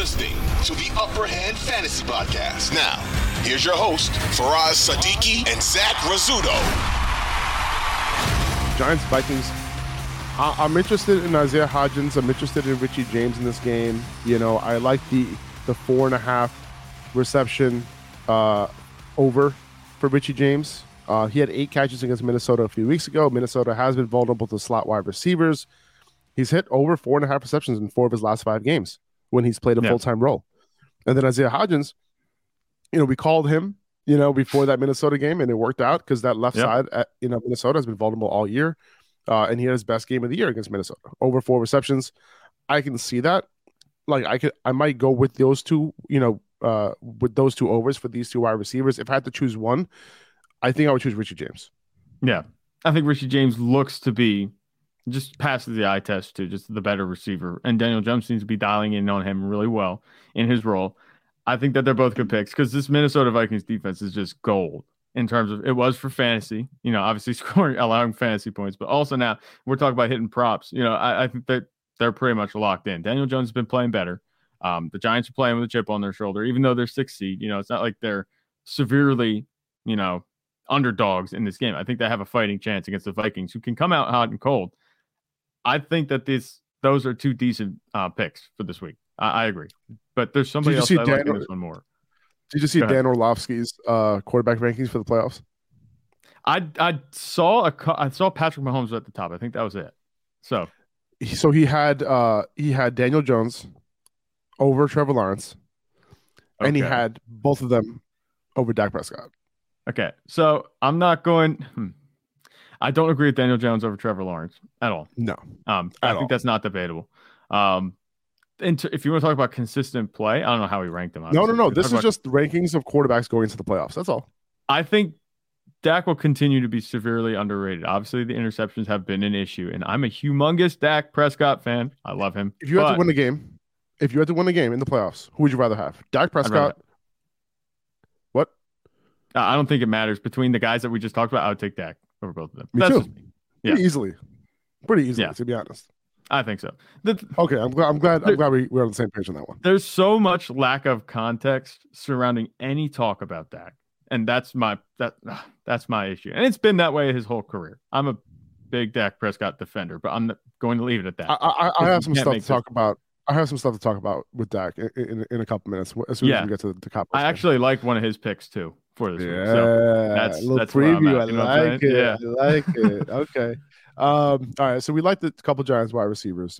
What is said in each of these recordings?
listening to the Upper Hand Fantasy Podcast. Now, here's your host, Faraz Sadiqi and Zach Rizzuto. Giants, Vikings. I'm interested in Isaiah Hodgins. I'm interested in Richie James in this game. You know, I like the 4.5 reception over for Richie James. He had 8 catches against Minnesota a few weeks ago. Minnesota has been vulnerable to slot wide receivers. He's hit over 4.5 receptions in 4 of his last 5 games when he's played a full-time role. And then Isaiah Hodgins, you know, we called him, you know, before that Minnesota game, and it worked out because that left side at, you know, Minnesota has been vulnerable all year. And he had his best game of the year against Minnesota, over 4 receptions. I can see that. Like I might go with those two, you know, with those two overs for these two wide receivers. If I had to choose one, I think I would choose Richie James. Yeah, I think Richie James looks to be, just passes the eye test to just the better receiver. And Daniel Jones seems to be dialing in on him really well in his role. I think that they're both good picks because this Minnesota Vikings defense is just gold in terms of it was for fantasy, you know, obviously scoring, allowing fantasy points, but also now we're talking about hitting props. You know, I think that they're pretty much locked in. Daniel Jones has been playing better. The Giants are playing with a chip on their shoulder, even though they're 6th seed, you know, it's not like they're severely, you know, underdogs in this game. I think they have a fighting chance against the Vikings who can come out hot and cold. I think that those are two decent picks for this week. I agree. But there's somebody else I like in this one more. Did you see Dan Orlovsky's quarterback rankings for the playoffs? I saw Patrick Mahomes at the top. I think that was it. So he had Daniel Jones over Trevor Lawrence, and he had both of them over Dak Prescott. Okay, so I'm not going. I don't agree with Daniel Jones over Trevor Lawrence at all. No, I think that's not debatable. If you want to talk about consistent play, I don't know how we ranked them. Obviously. No. This is just the rankings of quarterbacks going into the playoffs. That's all. I think Dak will continue to be severely underrated. Obviously, the interceptions have been an issue, and I'm a humongous Dak Prescott fan. I love him. If you had to win a game in the playoffs, who would you rather have? Dak Prescott. What? I don't think it matters between the guys that we just talked about. I would take Dak over both of them. Me too. Yeah. Pretty easily, to be honest. I think so. Okay, I'm glad we're on the same page on that one. There's so much lack of context surrounding any talk about Dak, and that's my issue. And it's been that way his whole career. I'm a big Dak Prescott defender, but I'm going to leave it at that. I have some stuff to talk about. I have some stuff to talk about with Dak in a couple minutes as soon as we get to the cop. I actually like one of his picks too for this week. So that's preview. I like it. Okay. All right, so we liked a couple Giants wide receivers.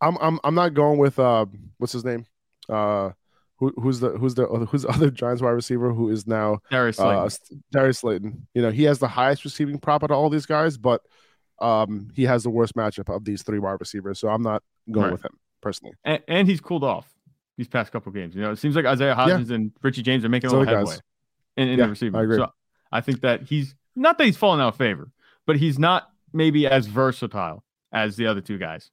I'm not going with what's his name? Who's the other Giants wide receiver who is now Terry Slayton. Terry Slayton. You know, he has the highest receiving prop out of all these guys, but he has the worst matchup of these 3 wide receivers, so I'm not going with him personally. And he's cooled off these past couple games. You know, it seems like Isaiah Hodgins and Richie James are making a little headway in the receiving. I agree. So I think that he's not that he's fallen out of favor, but he's not maybe as versatile as the other two guys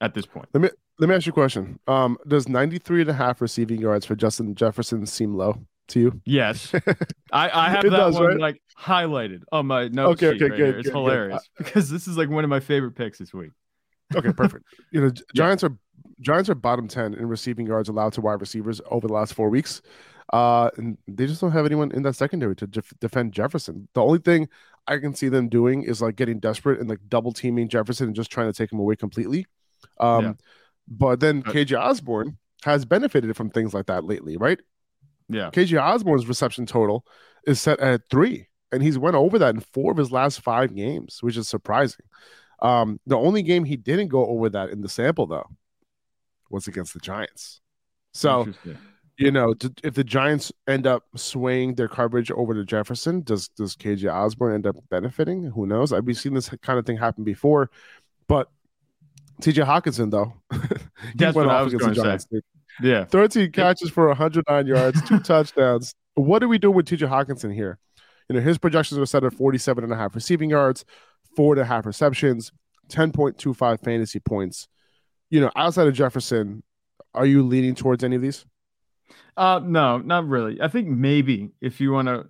at this point. Let me ask you a question. Does 93.5 receiving yards for Justin Jefferson seem low to you? Yes. I have that one highlighted on my notes sheet here. It's hilarious because this is like one of my favorite picks this week. Okay, perfect. You know, Giants are bottom 10 in receiving yards allowed to wide receivers over the last 4 weeks. And they just don't have anyone in that secondary to defend Jefferson. The only thing I can see them doing is like getting desperate and like double teaming Jefferson and just trying to take him away completely. But then KJ Osborne has benefited from things like that lately, right? Yeah. KJ Osborne's reception total is set at 3, and he's went over that in 4 of his last 5 games, which is surprising. The only game he didn't go over that in the sample though was against the Giants. So, you know, if the Giants end up swaying their coverage over to Jefferson, does KJ Osborne end up benefiting? Who knows? We've seen this kind of thing happen before. But T.J. Hockenson, though, that's what I was going to say. Yeah, 13 catches for 109 yards, 2 touchdowns. What do we do with T.J. Hockenson here? You know, his projections are set at 47.5 receiving yards, 4.5 receptions, 10.25 fantasy points. You know, outside of Jefferson, are you leaning towards any of these? No, not really. I think maybe if you want to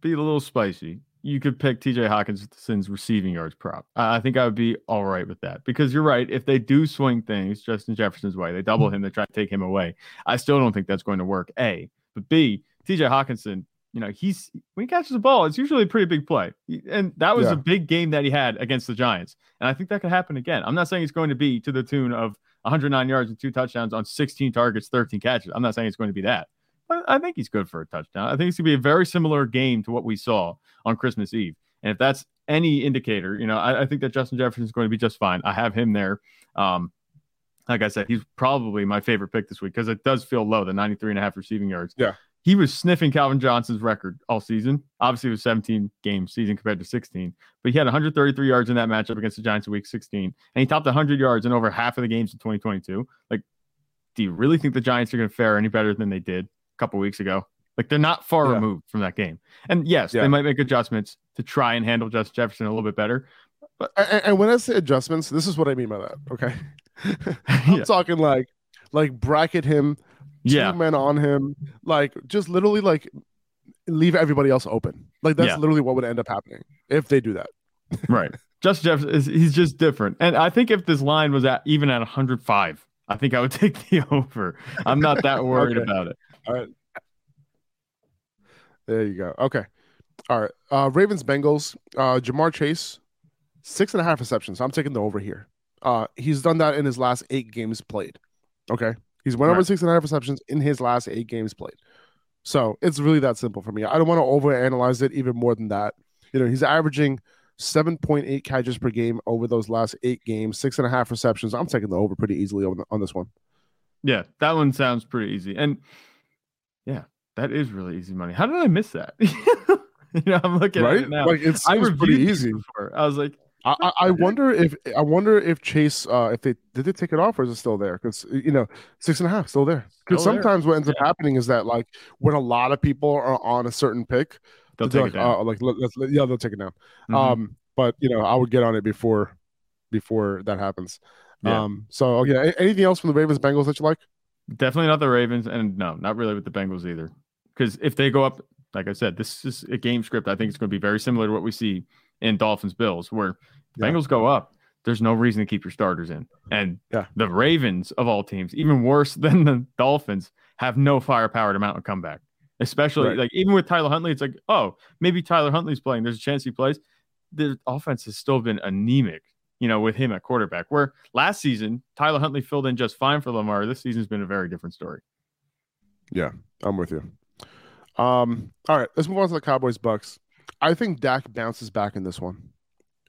be a little spicy, you could pick T.J. Hawkinson's receiving yards prop. I think I would be all right with that, because you're right. If they do swing things Justin Jefferson's way, they double him, they try to take him away. I still don't think that's going to work, A. But B, T.J. Hockenson, you know, when he catches the ball, it's usually a pretty big play. And that was a big game that he had against the Giants. And I think that could happen again. I'm not saying it's going to be to the tune of 109 yards and 2 touchdowns on 16 targets, 13 catches. I'm not saying it's going to be that. I think he's good for a touchdown. I think it's going to be a very similar game to what we saw on Christmas Eve. And if that's any indicator, you know, I think that Justin Jefferson is going to be just fine. I have him there. Like I said, he's probably my favorite pick this week because it does feel low, the 93.5 receiving yards. Yeah. He was sniffing Calvin Johnson's record all season. Obviously, it was 17-game season compared to 16. But he had 133 yards in that matchup against the Giants in Week 16. And he topped 100 yards in over half of the games in 2022. Like, do you really think the Giants are going to fare any better than they did couple weeks ago? Like, they're not far removed from that game, and they might make adjustments to try and handle Justin Jefferson a little bit better, but and when I say adjustments, this is what I mean by that, okay? I'm talking like bracket him, 2 men on him, like just literally like leave everybody else open. Like, that's literally what would end up happening if they do that. Right. Justin Jefferson he's just different, and I think if this line was at even at 105, I think I would take the over. I'm not that worried about it. All right. There you go. Okay. All right. Ravens, Bengals, Jamar Chase, 6.5 receptions. I'm taking the over here. He's done that in his last 8 games played. Okay. He's went over 6.5 receptions in his last 8 games played. So it's really that simple for me. I don't want to overanalyze it even more than that. You know, he's averaging 7.8 catches per game over those last 8 games, 6.5 receptions. I'm taking the over pretty easily on this one. Yeah, that one sounds pretty easy. And yeah, that is really easy money. How did I miss that? You know, I'm looking at it now. Like, it seems pretty easy. I was like, I wonder if Chase, if they did they take it off, or is it still there? Because, you know, 6.5 still there. Because sometimes what ends up happening is that, like, when a lot of people are on a certain pick, they'll take it down. They'll take it down. Mm-hmm. But you know, I would get on it before that happens. Yeah. So yeah, anything else from the Ravens Bengals that you like? Definitely not the Ravens, and no, not really with the Bengals either. Because if they go up, like I said, this is a game script. I think it's going to be very similar to what we see in Dolphins Bills, where Bengals go up, there's no reason to keep your starters in. And the Ravens, of all teams, even worse than the Dolphins, have no firepower to mount a comeback. Especially like even with Tyler Huntley, it's like, oh, maybe Tyler Huntley's playing. There's a chance he plays. The offense has still been anemic, you know, with him at quarterback, where last season, Tyler Huntley filled in just fine for Lamar. This season's been a very different story. Yeah, I'm with you. All right, let's move on to the Cowboys Bucs. I think Dak bounces back in this one.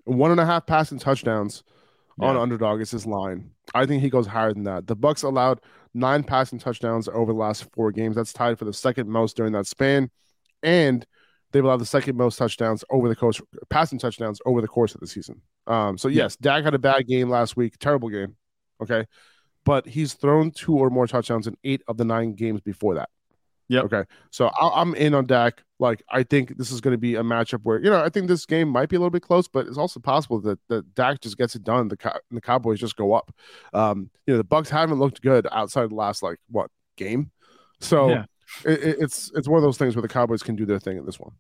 1.5 passing touchdowns on Underdog is his line. I think he goes higher than that. The Bucs allowed 9 passing touchdowns over the last 4 games. That's tied for the second most during that span. And they've allowed the second most touchdowns over the course, passing touchdowns over the course of the season. So yes, Dak had a bad game last week, terrible game. Okay, but he's thrown 2 or more touchdowns in 8 of the 9 games before that. Yeah. Okay. So I'm in on Dak. Like, I think this is going to be a matchup where, you know, I think this game might be a little bit close, but it's also possible that Dak just gets it done. The Cowboys just go up. You know, the Bucs haven't looked good outside of the last game. So. Yeah. It's one of those things where the Cowboys can do their thing in this one.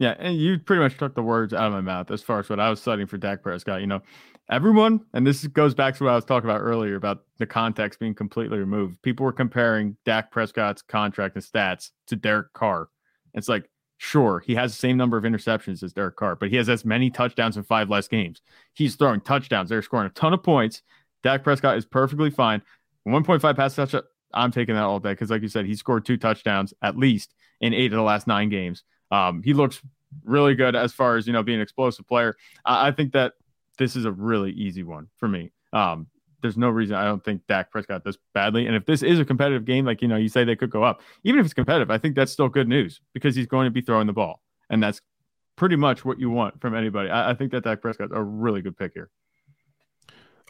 Yeah, and you pretty much took the words out of my mouth as far as what I was studying for Dak Prescott. You know, everyone, and this goes back to what I was talking about earlier about the context being completely removed. People were comparing Dak Prescott's contract and stats to Derek Carr. It's like, sure, he has the same number of interceptions as Derek Carr, but he has as many touchdowns in 5 less games. He's throwing touchdowns. They're scoring a ton of points. Dak Prescott is perfectly fine. 1.5 pass touchdown. I'm taking that all day because, like you said, he scored 2 touchdowns at least in 8 of the last 9 games. He looks really good as far as, you know, being an explosive player. I think that this is a really easy one for me. There's no reason I don't think Dak Prescott does badly. And if this is a competitive game, like, you know, you say they could go up, even if it's competitive, I think that's still good news because he's going to be throwing the ball. And that's pretty much what you want from anybody. I think that Dak Prescott's a really good pick here.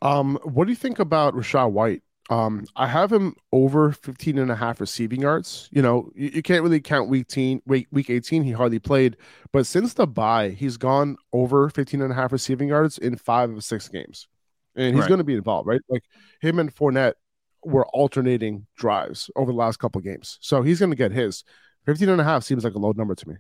What do you think about Rashad White? I have him over 15.5 receiving yards. You know, you can't really count week 18. He hardly played, but since the bye, he's gone over 15.5 receiving yards in 5 of 6 games, and he's going to be involved, right? Like, him and Fournette were alternating drives over the last couple of games, so he's going to get his 15.5. Seems like a low number to me.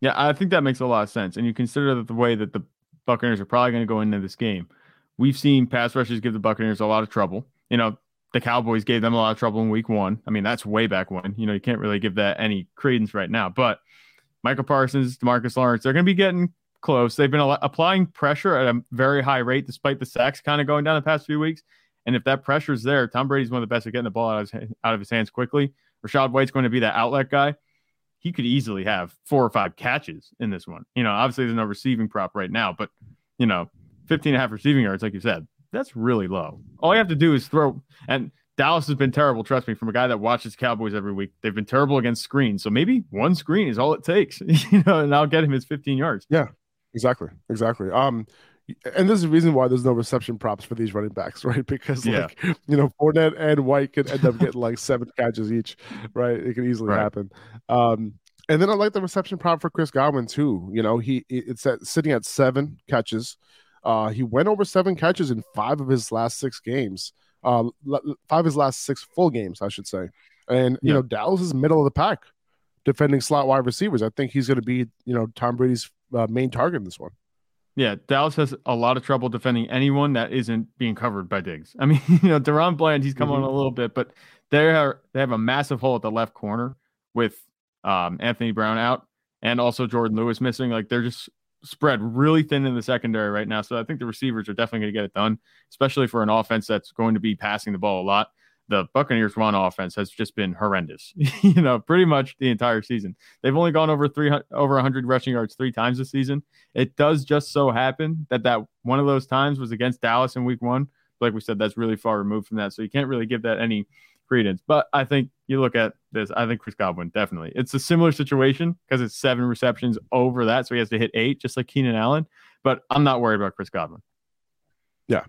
Yeah, I think that makes a lot of sense. And you consider that the way that the Buccaneers are probably going to go into this game. We've seen pass rushers give the Buccaneers a lot of trouble. You know, the Cowboys gave them a lot of trouble in week one. I mean, that's way back when. You know, you can't really give that any credence right now. But Michael Parsons, Demarcus Lawrence, they're going to be getting close. They've been applying pressure at a very high rate despite the sacks kind of going down the past few weeks. And if that pressure is there, Tom Brady's one of the best at getting the ball out of his hands quickly. Rashad White's going to be that outlet guy. He could easily have 4 or 5 catches in this one. You know, obviously there's no receiving prop right now, but, you know, 15.5 receiving yards, like you said, that's really low. All you have to do is throw. And Dallas has been terrible, trust me, from a guy that watches Cowboys every week. They've been terrible against screens. So maybe one screen is all it takes, you know, and I'll get him his 15 yards. Yeah, exactly. And this is the reason why there's no reception props for these running backs, right? Because, you know, Fournette and White could end up getting like 7 catches each, right? It could easily happen. And then I like the reception prop for Chris Godwin, too. You know, sitting at 7 catches. He went over 7 catches in 5 of his last 6 games. 5 of his last 6 full games, I should say. And, you know, Dallas is middle of the pack defending slot wide receivers. I think he's going to be, you know, Tom Brady's main target in this one. Yeah, Dallas has a lot of trouble defending anyone that isn't being covered by Diggs. I mean, you know, Deron Bland, he's come on a little bit, but they have a massive hole at the left corner with Anthony Brown out and also Jordan Lewis missing. Like, they're just spread really thin in the secondary right now. So I think the receivers are definitely going to get it done, especially for an offense that's going to be passing the ball a lot. The Buccaneers' run offense has just been horrendous, you know, pretty much the entire season. They've only gone over 100 rushing yards 3 times this season. It does just so happen that one of those times was against Dallas in week one. Like we said, that's really far removed from that, so you can't really give that any credence. But I think you look at this, I think Chris Godwin, definitely. It's a similar situation because it's 7 receptions over that, so he has to hit 8, just like Keenan Allen. But I'm not worried about Chris Godwin. Yeah.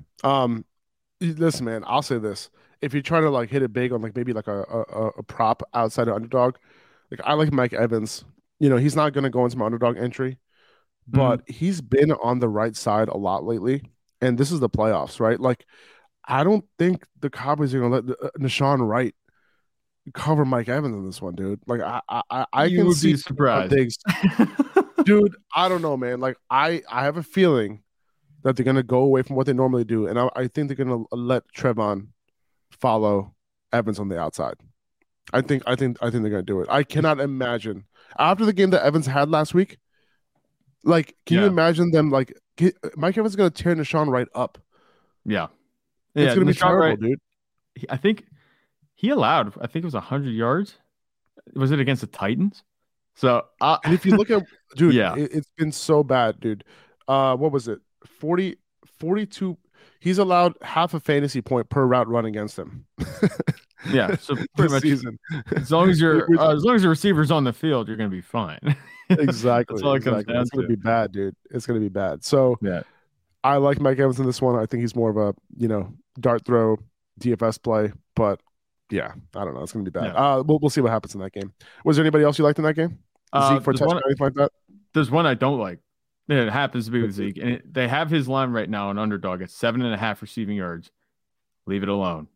Listen, man, I'll say this. If you're trying to like hit it big on like maybe like a prop outside of Underdog, like I like Mike Evans. You know, he's not going to go into my Underdog entry, but he's been on the right side a lot lately. And this is the playoffs, right? Like, I don't think the Cowboys are going to let Nahshon Wright cover Mike Evans in this one, dude. Like, I can see surprise things, dude. I don't know, man. Like, I have a feeling that they're going to go away from what they normally do, and I think they're going to let Trevon follow Evans on the outside. I think they're gonna do it. I cannot imagine after the game that Evans had last week. Like, can you imagine them? Like, Mike Evans is gonna tear Nahshon Wright up. Yeah, it's gonna be terrible, dude. I think he allowed. I think it was 100 yards. Was it against the Titans? So, and if you look at, dude, it's been so bad, dude. What was it? 42. He's allowed half a fantasy point per route run against him. Yeah, so pretty much season. As long as your receiver's on the field, you're going to be fine. Exactly. That's all it comes down it's going to be bad, dude. It's going to be bad. So I like Mike Evans in this one. I think he's more of a, you know, dart throw DFS play, but yeah, I don't know. It's going to be bad. Yeah. We'll see what happens in that game. Was there anybody else you liked in that game? Zeke for touchdown, anything like that? There's one I don't like. It happens to be with Zeke, and they have his line right now on Underdog at 7.5 receiving yards. Leave it alone.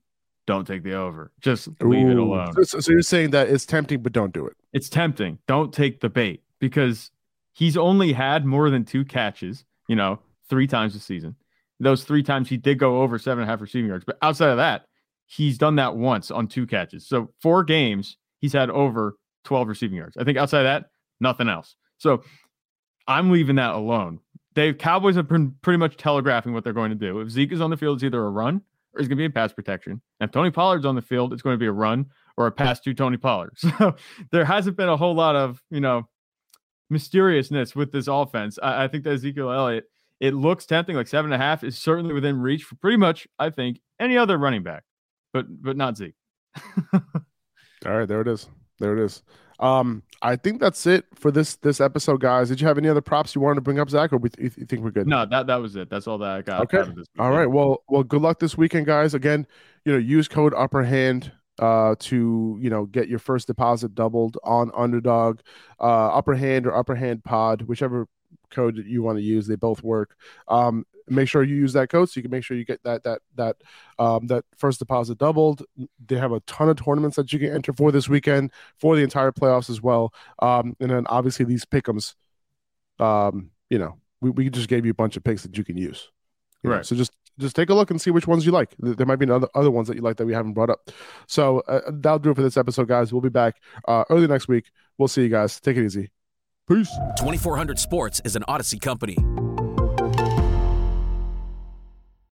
Don't take the over. Just leave it alone. So you're saying that it's tempting, but don't do it. It's tempting. Don't take the bait because he's only had more than 2 catches, you know, 3 times this season. Those 3 times he did go over 7.5 receiving yards, but outside of that, he's done that once on 2 catches. So 4 games, he's had over 12 receiving yards. I think outside of that, nothing else. So I'm leaving that alone. Cowboys have been pretty much telegraphing what they're going to do. If Zeke is on the field, it's either a run or he's going to be in pass protection. And if Tony Pollard's on the field, it's going to be a run or a pass to Tony Pollard. So there hasn't been a whole lot of, you know, mysteriousness with this offense. I think that Ezekiel Elliott, it looks tempting. Like 7.5 is certainly within reach for pretty much, I think, any other running back, but not Zeke. All right, there it is. I think that's it for this episode, guys. Did you have any other props you wanted to bring up, Zach, or you think we're good? No, that was it. That's all that I got. Okay. Out of this all right. Well, good luck this weekend, guys. Again, you know, use code UPPERHAND to, you know, get your first deposit doubled on Underdog, UPPERHAND or UPPERHAND Pod, whichever code that you want to use. They both work. Make sure you use that code so you can make sure you get that first deposit doubled. They have a ton of tournaments that you can enter for this weekend for the entire playoffs as well. And then obviously these pick'ems you know, we just gave you a bunch of picks that you can use. Right. So just take a look and see which ones you like. There might be other ones that you like that we haven't brought up. So that'll do it for this episode, guys. We'll be back early next week. We'll see you guys. Take it easy. Peace. 2400 Sports is an Odyssey company.